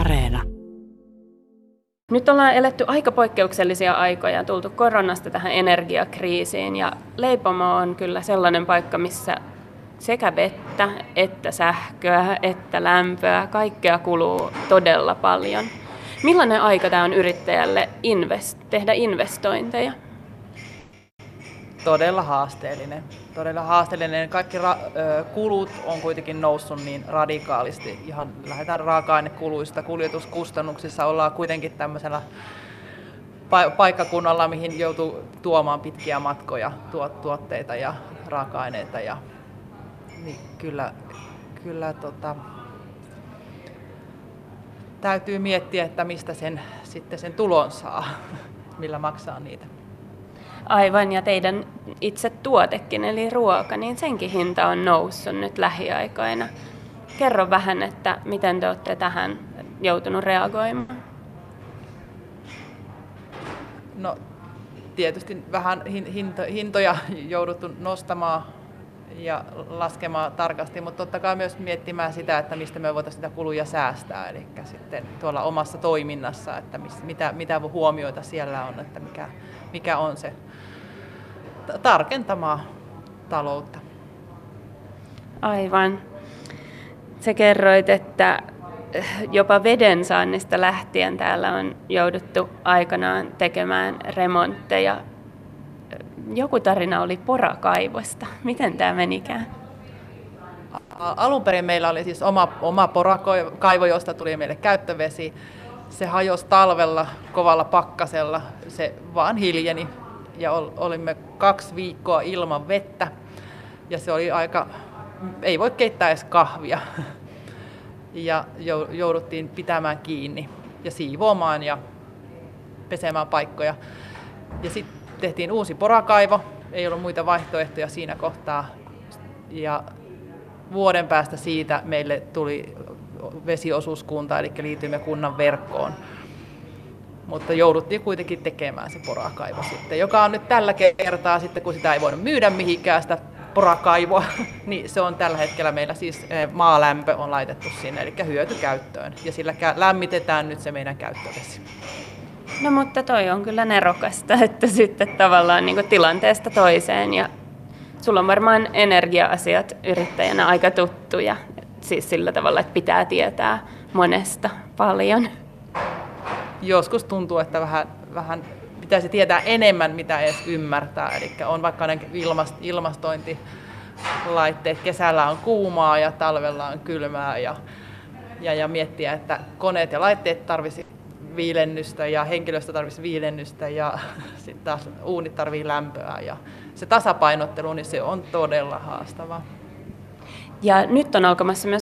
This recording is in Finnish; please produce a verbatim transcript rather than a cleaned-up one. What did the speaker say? Areena. Nyt ollaan eletty aika poikkeuksellisia aikoja ja tultu koronasta tähän energiakriisiin. Ja leipomo on kyllä sellainen paikka, missä sekä vettä, että sähköä, että lämpöä, kaikkea kuluu todella paljon. Millainen aika tämä on yrittäjälle invest- tehdä investointeja? Todella haasteellinen. Todella haasteellinen. Kaikki ra- ö, kulut on kuitenkin noussut niin radikaalisti. Ihan lähdetään raaka-ainekuluista, kuljetuskustannuksissa ollaan kuitenkin tämmöisellä pa- paikkakunnalla, mihin joutuu tuomaan pitkiä matkoja, tuot- tuotteita ja raaka-aineita. Ja, niin kyllä kyllä tota, täytyy miettiä, että mistä sen, sitten sen tulon saa, millä maksaa niitä. Aivan, ja teidän itse tuotekin, eli ruoka, niin senkin hinta on noussut nyt lähiaikoina. Kerro vähän, että miten te olette tähän joutunut reagoimaan? No, tietysti vähän hintoja jouduttu nostamaan ja laskemaan tarkasti, mutta totta kai myös miettimään sitä, että mistä me voitaisiin sitä kuluja säästää, eli sitten tuolla omassa toiminnassa, että mitä, mitä huomioita siellä on, että mikä, mikä on se tarkentamaa taloutta. Aivan. Sä kerroit, että jopa veden saannista lähtien täällä on jouduttu aikanaan tekemään remontteja. Joku tarina oli porakaivosta. Miten tämä menikään? Alun perin meillä oli siis oma, oma porakaivo, josta tuli meille käyttövesi. Se hajosi talvella kovalla pakkasella. Se vaan hiljeni ja olimme kaksi viikkoa ilman vettä. Ja se oli aika... Ei voi keittää edes kahvia. Ja jouduttiin pitämään kiinni ja siivoamaan ja pesemään paikkoja. Ja sitten tehtiin uusi porakaivo, ei ollut muita vaihtoehtoja siinä kohtaa, ja vuoden päästä siitä meille tuli vesiosuuskunta, eli liityimme kunnan verkkoon. Mutta jouduttiin kuitenkin tekemään se porakaivo sitten, joka on nyt tällä kertaa sitten, kun sitä ei voinut myydä mihinkään sitä porakaivoa, niin se on tällä hetkellä meillä siis maalämpö on laitettu sinne, eli hyötykäyttöön, ja sillä lämmitetään nyt se meidän käyttövesi. No mutta toi on kyllä nerokasta, että sitten tavallaan niin kuin tilanteesta toiseen, ja sulla on varmaan energia-asiat yrittäjänä aika tuttuja, siis sillä tavalla, että pitää tietää monesta paljon. Joskus tuntuu, että vähän, vähän pitäisi tietää enemmän, mitä edes ymmärtää, eli on vaikka ilmast, ilmastointilaitteet, kesällä on kuumaa ja talvella on kylmää, ja, ja, ja miettiä, että koneet ja laitteet tarvitsisi viilennystä ja henkilöstö tarvitsisi viilennystä ja sitten taas uunit tarvitsee lämpöä ja se tasapainottelu, niin se on todella haastavaa. Ja nyt on alkamassa myös